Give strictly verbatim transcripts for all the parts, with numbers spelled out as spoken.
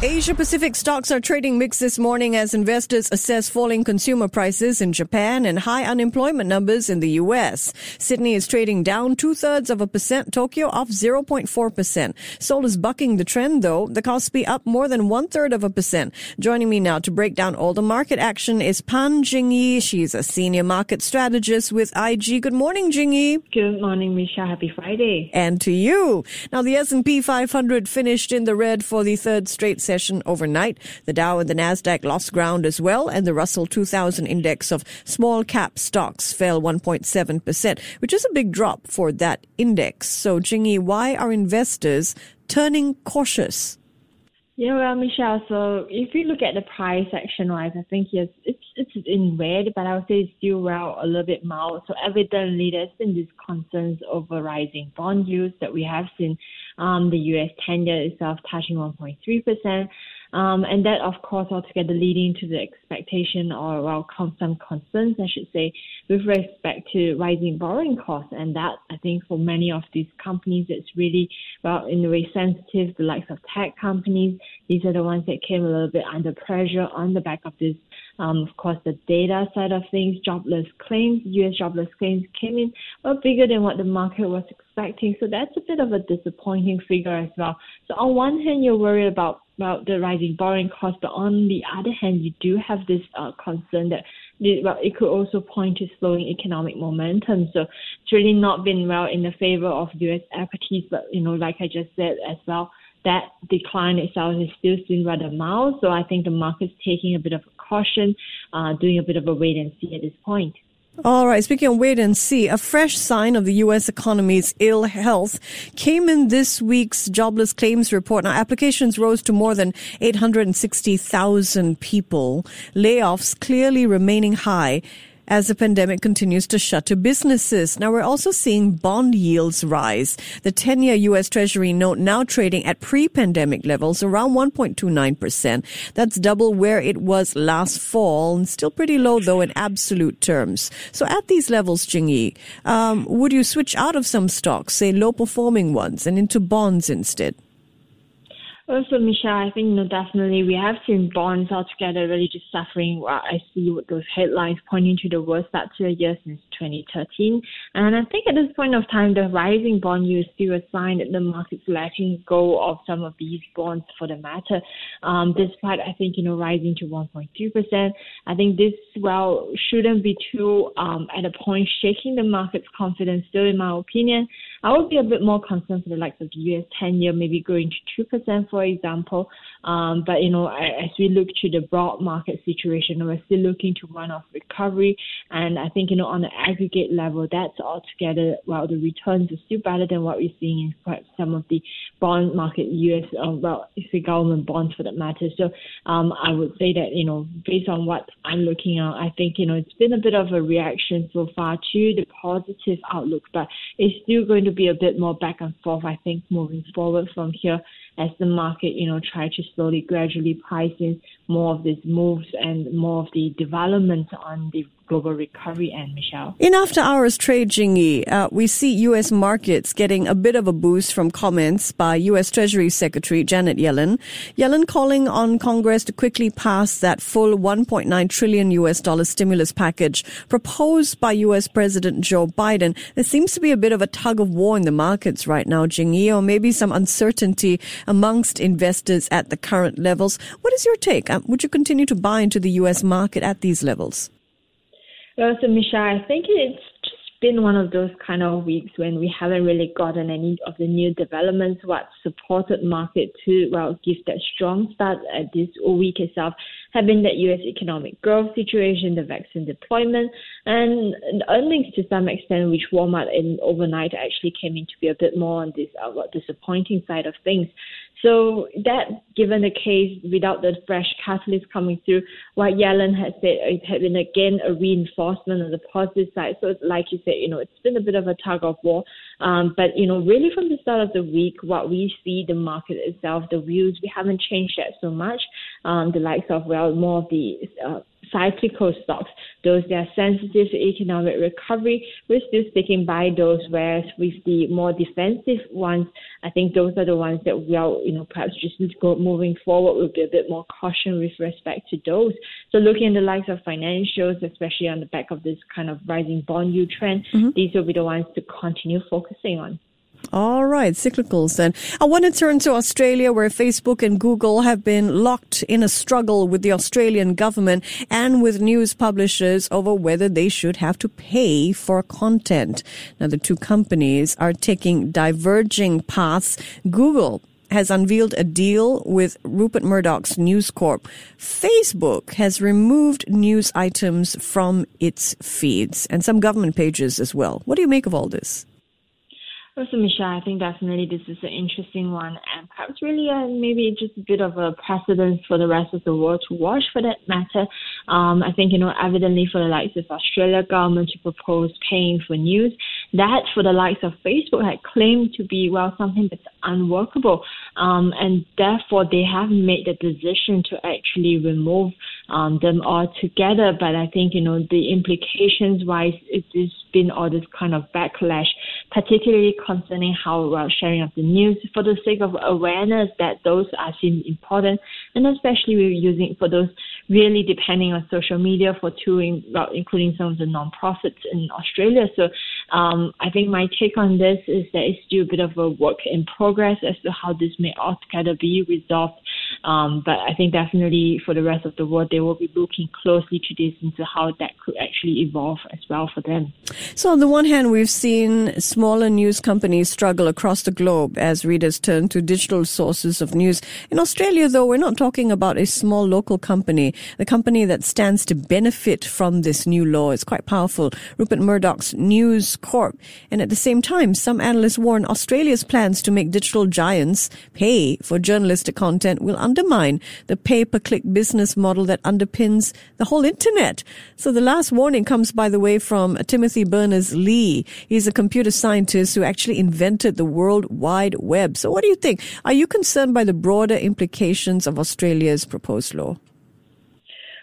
Asia-Pacific stocks are trading mixed this morning as investors assess falling consumer prices in Japan and high unemployment numbers in the U S. Sydney is trading down two-thirds of a percent, Tokyo off zero point four percent. Seoul is bucking the trend, though. The Kospi up more than one-third of a percent. Joining me now to break down all the market action is Pan Jingyi. She's a senior market strategist with I G. Good morning, Jingyi. Good morning, Misha. Happy Friday. And to you. Now, the S and P five hundred finished in the red for the third straight session overnight. The Dow and the Nasdaq lost ground as well, and the Russell two thousand index of small cap stocks fell one point seven percent, which is a big drop for that index. So, Jingyi, why are investors turning cautious? Yeah, well, Michelle, so if you look at the price action-wise, I think yes, it's it's in red, but I would say it's still well a little bit mild. So evidently, there's been these concerns over rising bond yields that we have seen. Um, the U S ten-year itself touching one point three percent. Um, and that, of course, altogether leading to the expectation or, well, some concerns, I should say, with respect to rising borrowing costs. And that, I think, for many of these companies, it's really, well, in a way sensitive, the likes of tech companies. These are the ones that came a little bit under pressure on the back of this. Um, of course, the data side of things, jobless claims, U S jobless claims came in well bigger than what the market was expecting. So that's a bit of a disappointing figure as well. So on one hand, you're worried about about the rising borrowing costs, but on the other hand, you do have this uh, concern that well, it could also point to slowing economic momentum. So it's really not been well in the favor of U S equities, but, you know, like I just said as well, that decline itself is still seen rather mild. So I think the market's taking a bit of caution, uh, doing a bit of a wait and see at this point. All right. Speaking of wait and see, a fresh sign of the U S economy's ill health came in this week's jobless claims report. Now, applications rose to more than eight hundred sixty thousand people, layoffs clearly remaining high as the pandemic continues to shutter businesses. Now, we're also seeing bond yields rise. The ten-year U S Treasury note now trading at pre-pandemic levels, around one point two nine percent. That's double where it was last fall, and still pretty low, though, in absolute terms. So at these levels, Jingyi, um, would you switch out of some stocks, say low-performing ones, and into bonds instead? Also, Michelle, I think, you know, definitely we have seen bonds altogether really just suffering. Well, I see what those headlines pointing to the worst start to a year since twenty thirteen. And I think at this point of time, the rising bond yield is still a sign that the market's letting go of some of these bonds for the matter. Um, despite, I think, you know, rising to one point two percent, I think this, well, shouldn't be too um, at a point shaking the market's confidence still, in my opinion. I would be a bit more concerned for the likes of the U S ten-year, maybe going to two percent, for example. Um, but, you know, as we look to the broad market situation, we're still looking to one off recovery. And I think, you know, on an aggregate level, that's altogether, well, the returns are still better than what we're seeing in perhaps some of the bond market, U S, uh, well, it's the government bonds for that matter. So um, I would say that, you know, based on what I'm looking at, I think, you know, it's been a bit of a reaction so far to the positive outlook, but it's still going to to be a bit more back and forth, I think, moving forward from here as the market, you know, try to slowly, gradually price in more of these moves and more of the developments on the global recovery end, Michelle. In after hours trade, Jingyi, uh, we see U S markets getting a bit of a boost from comments by U S Treasury Secretary Janet Yellen. Yellen calling on Congress to quickly pass that full one point nine trillion U S dollar stimulus package proposed by U S President Joe Biden. There seems to be a bit of a tug of war in the markets right now, Jingyi, or maybe some uncertainty amongst investors at the current levels. What is your take? Um, would you continue to buy into the U S market at these levels? Well, so Michelle, I think it's just been one of those kind of weeks when we haven't really gotten any of the new developments, what supported market to, well, give that strong start at this week itself, have been that U S economic growth situation, the vaccine deployment, and earnings to some extent, which Walmart in overnight actually came in to be a bit more on this uh, disappointing side of things. So that, given the case, without the fresh catalyst coming through, what Yellen had said, it had been again a reinforcement on the positive side. So it's like you said, you know, it's been a bit of a tug of war. Um, but, you know, really from the start of the week, what we see, the market itself, the views, we haven't changed that so much. Um, the likes of, well, more of the uh, cyclical stocks, those that are sensitive to economic recovery. We're still sticking by those, whereas with the more defensive ones, I think those are the ones that we are, you know, perhaps just go moving forward, we'll be a bit more caution with respect to those. So looking at the likes of financials, especially on the back of this kind of rising bond yield trend, mm-hmm. these will be the ones to continue focusing on. All right, cyclicals then. I want to turn to Australia, where Facebook and Google have been locked in a struggle with the Australian government and with news publishers over whether they should have to pay for content. Now, the two companies are taking diverging paths. Google has unveiled a deal with Rupert Murdoch's News Corp. Facebook has removed news items from its feeds and some government pages as well. What do you make of all this? So, Michelle, I think definitely this is an interesting one, and perhaps really uh, maybe just a bit of a precedent for the rest of the world to watch, for that matter. Um, I think, you know, evidently for the likes of Australia government to propose paying for news, that for the likes of Facebook had claimed to be, well, something that's unworkable. Um, and therefore, they have made the decision to actually remove um, them altogether. But I think, you know, the implications-wise, it's been all this kind of backlash, particularly concerning how well sharing of the news for the sake of awareness that those are seen important, and especially we're using for those really depending on social media for touring, including some of the non-profits in Australia. So um, I think my take on this is that it's still a bit of a work in progress as to how this may altogether be resolved. Um, but I think definitely for the rest of the world, they will be looking closely to this and to how that could actually evolve as well for them. So on the one hand, we've seen smaller news companies struggle across the globe as readers turn to digital sources of news. In Australia, though, we're not talking about a small local company. The company that stands to benefit from this new law is quite powerful, Rupert Murdoch's News Corp. And at the same time, some analysts warn Australia's plans to make digital giants pay for journalistic content will undermine the pay-per-click business model that underpins the whole internet. So the last warning comes, by the way, from Timothy Berners-Lee. He's a computer scientist who actually invented the World Wide Web. So what do you think? Are you concerned by the broader implications of Australia's proposed law?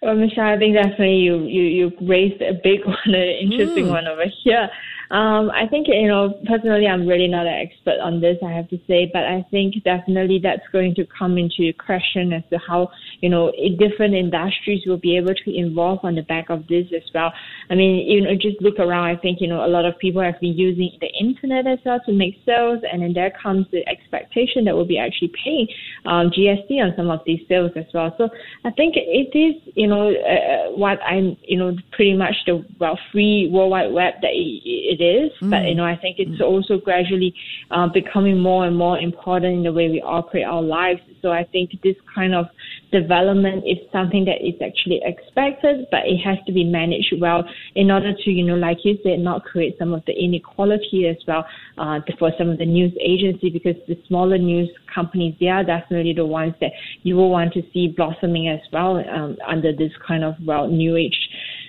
Well, Michelle, I think definitely you, you, you raised a big one, an interesting mm. one over here. Um, I think, you know, personally, I'm really not an expert on this, I have to say, but I think definitely that's going to come into question as to how, you know, different industries will be able to evolve on the back of this as well. I mean, you know, just look around. I think, you know, a lot of people have been using the internet as well to make sales, and then there comes the expectation that we'll be actually paying um, G S T on some of these sales as well. So I think it is, you know, uh, what I'm, you know, pretty much the well free World Wide Web that it, it is, mm. but you know, I think it's mm. also gradually uh, becoming more and more important in the way we operate our lives. So I think this kind of development is something that is actually expected, but it has to be managed well in order to, you know, like you said, not create some of the inequality as well uh, for some of the news agency, because the smaller news companies, they are definitely the ones that you will want to see blossoming as well um, under this kind of, well, new age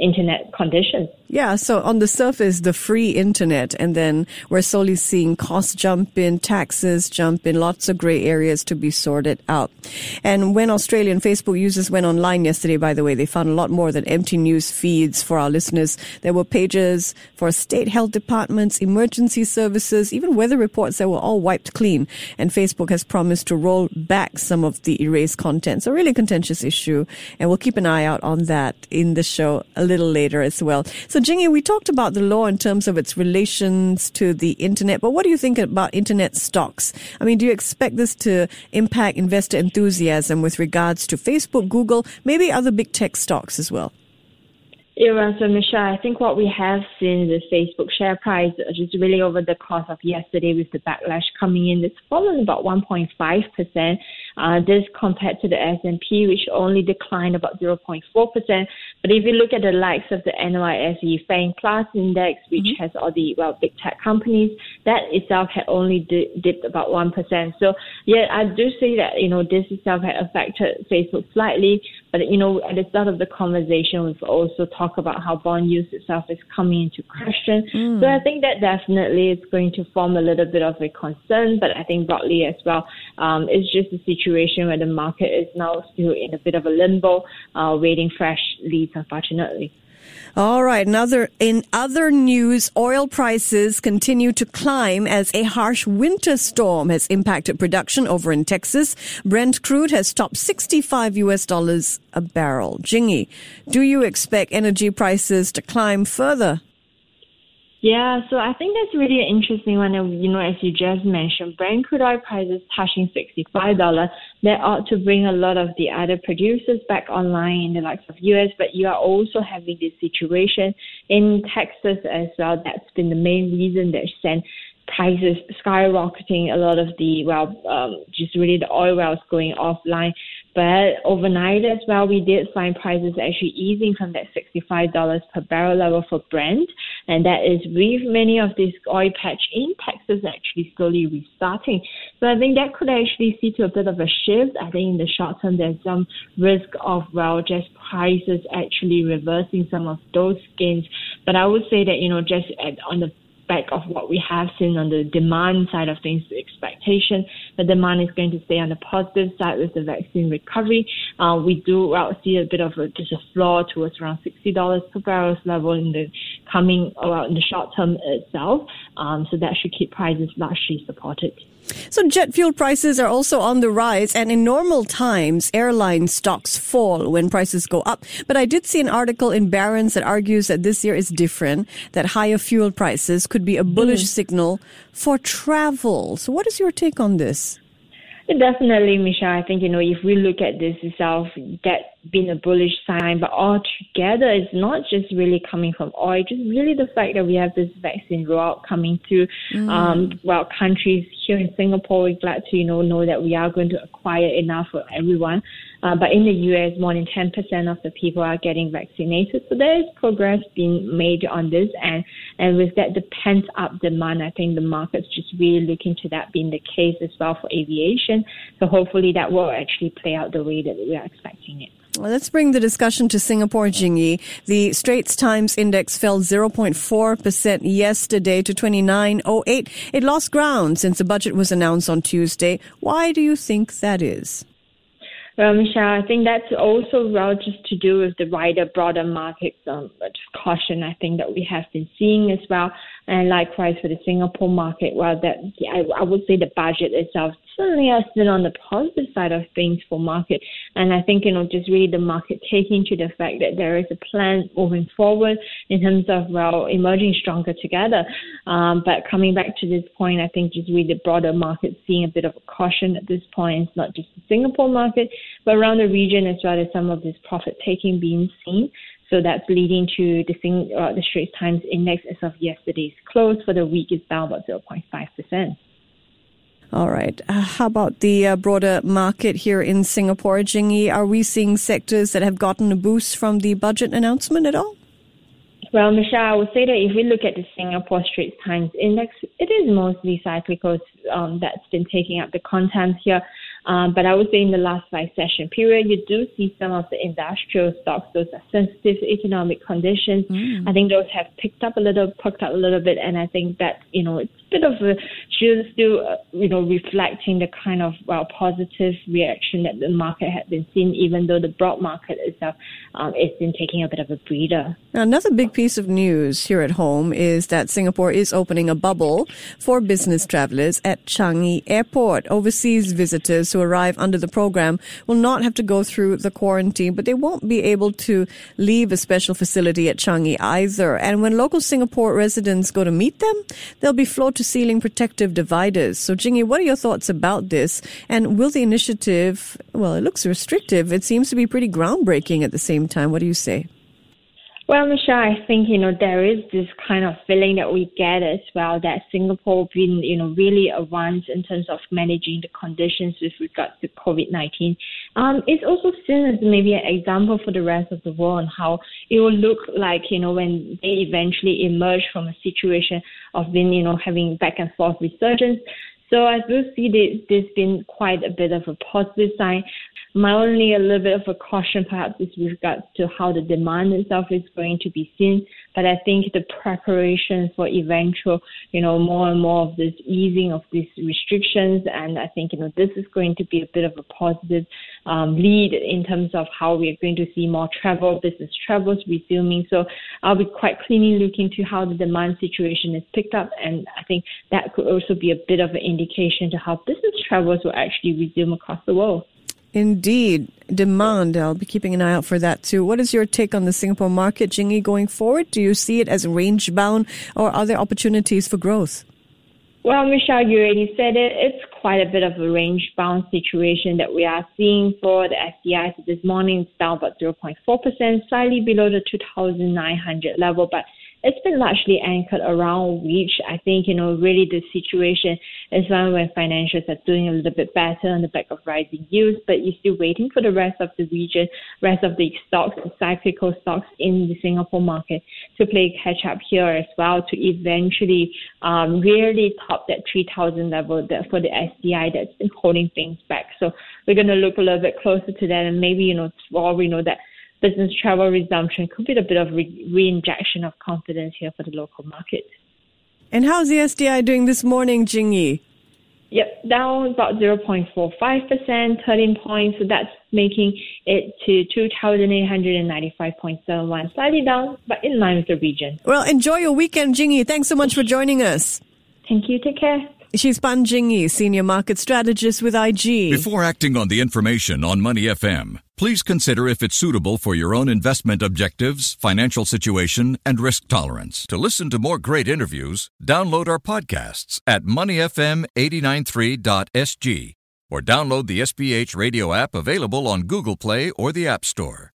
internet conditions. Yeah, so on the surface, the free internet, and then we're slowly seeing costs jump in, taxes jump in, lots of grey areas to be sorted out. And when Australian Facebook users went online yesterday, by the way, they found a lot more than empty news feeds for our listeners. There were pages for state health departments, emergency services, even weather reports that were all wiped clean. And Facebook has promised to roll back some of the erased content. So really contentious issue, and we'll keep an eye out on that in the show a little later as well. So Jingyi, we talked about the law in terms of its relations to the internet, but what do you think about internet stocks? I mean, do you expect this to impact investor enthusiasm with regards to Facebook, Google, maybe other big tech stocks as well? Yeah, so Michelle, I think what we have seen the Facebook share price just really over the course of yesterday with the backlash coming in, it's fallen about one point five percent. Uh, this compared to the S and P, which only declined about zero point four percent. But if you look at the likes of the N Y S E FANG plus index, which mm-hmm. has all the, well, big tech companies, that itself had only di- dipped about one percent. So, yeah, I do see that, you know, this itself had affected Facebook slightly. But, you know, at the start of the conversation, we've also talked about how bond use itself is coming into question. Mm. So I think that definitely is going to form a little bit of a concern. But I think broadly as well, um, it's just a situation situation where the market is now still in a bit of a limbo, uh, waiting fresh leads, unfortunately. All right. Another, in other news, oil prices continue to climb as a harsh winter storm has impacted production over in Texas. Brent crude has topped sixty-five U S dollars a barrel. Jingyi, do you expect energy prices to climb further? Yeah, so I think that's really an interesting one. And, you know, as you just mentioned, Brent crude oil prices touching sixty-five dollars. That ought to bring a lot of the other producers back online in the likes of U S, but you are also having this situation in Texas as well. That's been the main reason that sent prices skyrocketing. A lot of the, well, um, just really the oil wells going offline. But overnight as well, we did find prices actually easing from that sixty-five dollars per barrel level for Brent. And that is with many of these oil patch in Texas actually slowly restarting. So I think that could actually see to a bit of a shift. I think in the short term, there's some risk of, well, just prices actually reversing some of those gains. But I would say that, you know, just at, on the back of what we have seen on the demand side of things, the expectation that demand is going to stay on the positive side with the vaccine recovery. Uh, we do well, see a bit of a, just a floor towards around sixty dollars per barrel level in the coming, well, in the short term itself. Um, so that should keep prices largely supported. So jet fuel prices are also on the rise, and in normal times, airline stocks fall when prices go up. But I did see an article in Barron's that argues that this year is different, that higher fuel prices could be a bullish mm. signal for travel. So what is your take on this? Definitely, Michelle. I think, you know, if we look at this itself, that's been a bullish sign, but altogether, it's not just really coming from oil, just really the fact that we have this vaccine rollout coming to, mm. um, well, countries here in Singapore. We're glad to, you know, know that we are going to acquire enough for everyone. Uh, but in the U S, more than ten percent of the people are getting vaccinated. So there is progress being made on this. And, and with that, the pent-up demand, I think the market's just really looking to that being the case as well for aviation. So hopefully that will actually play out the way that we are expecting it. Well, let's bring the discussion to Singapore, Jingyi. The Straits Times Index fell zero point four percent yesterday to twenty-nine oh eight. It lost ground since the budget was announced on Tuesday. Why do you think that is? Well, Michelle, I think that's also well just to do with the wider, broader market um, caution, I think, that we have been seeing as well. And likewise for the Singapore market, well, that I, I would say the budget itself certainly has been on the positive side of things for market. And I think, you know, just really the market taking to the fact that there is a plan moving forward in terms of, well, emerging stronger together. Um, but coming back to this point, I think just really the broader market seeing a bit of a caution at this point. It's not just the Singapore market, but around the region as well as some of this profit-taking being seen. So that's leading to the, thing, uh, the Straits Times Index as of yesterday's close for the week is down about zero point five percent. All right. Uh, how about the uh, broader market here in Singapore, Jingyi? Are we seeing sectors that have gotten a boost from the budget announcement at all? Well, Michelle, I would say that if we look at the Singapore Straits Times Index, it is mostly cyclical um, that's been taking up the content here. Um, but I would say in the last five session period, you do see some of the industrial stocks. Those are sensitive to economic conditions. Mm. I think those have picked up a little, perked up a little bit. And I think that, you know, it's a bit of a, still, uh, you know, reflecting the kind of, well, positive reaction that the market had been seeing, even though the broad market itself um, has been taking a bit of a breather. Now, another big piece of news here at home is that Singapore is opening a bubble for business travelers at Changi Airport. Overseas visitors to arrive under the program will not have to go through the quarantine, but they won't be able to leave a special facility at Changi either. And when local Singapore residents go to meet them, there'll be floor-to-ceiling protective dividers. So, Jingyi, what are your thoughts about this? And will the initiative, well, it looks restrictive. It seems to be pretty groundbreaking at the same time. What do you say? Well, Michelle, I think, you know, there is this kind of feeling that we get as well that Singapore been, you know, really advanced in terms of managing the conditions with regards to covid nineteen. Um, it's also seen as maybe an example for the rest of the world on how it will look like, you know, when they eventually emerge from a situation of being, you know, having back and forth resurgence. So I do see this, this being quite a bit of a positive sign. My only a little bit of a caution perhaps is with regards to how the demand itself is going to be seen. But I think the preparation for eventual, you know, more and more of this easing of these restrictions, and I think, you know, this is going to be a bit of a positive um, lead in terms of how we are going to see more travel, business travels resuming. So I'll be quite keenly looking to how the demand situation is picked up, and I think that could also be a bit of an indication to how business travels will actually resume across the world. Indeed. Demand. I'll be keeping an eye out for that too. What is your take on the Singapore market, Jingyi, going forward? Do you see it as range bound, or are there opportunities for growth? Well, Michelle, you already said it. It's quite a bit of a range bound situation that we are seeing for the S D I. So this morning it's down about zero point four percent, slightly below the two thousand nine hundred level, but it's been largely anchored around which I think, you know, really the situation is one where financials are doing a little bit better on the back of rising yields, but you're still waiting for the rest of the region, rest of the stocks, the cyclical stocks in the Singapore market to play catch up here as well to eventually um, really top that three thousand level that for the S D I that's been holding things back. So we're going to look a little bit closer to that, and maybe, you know, while we know that business travel resumption could be a bit of re- reinjection of confidence here for the local market. And how's the S D I doing this morning, Jingyi? Yep, down about zero point four five percent, thirteen points. So that's making it to two thousand eight hundred ninety-five point seven one, slightly down, but in line with the region. Well, enjoy your weekend, Jingyi. Thanks so much for joining us. Thank you. Take care. She's Pan Jingyi, Senior Market Strategist with I G. Before acting on the information on Money F M, please consider if it's suitable for your own investment objectives, financial situation, and risk tolerance. To listen to more great interviews, download our podcasts at money f m eight ninety-three dot s g or download the S P H Radio app available on Google Play or the App Store.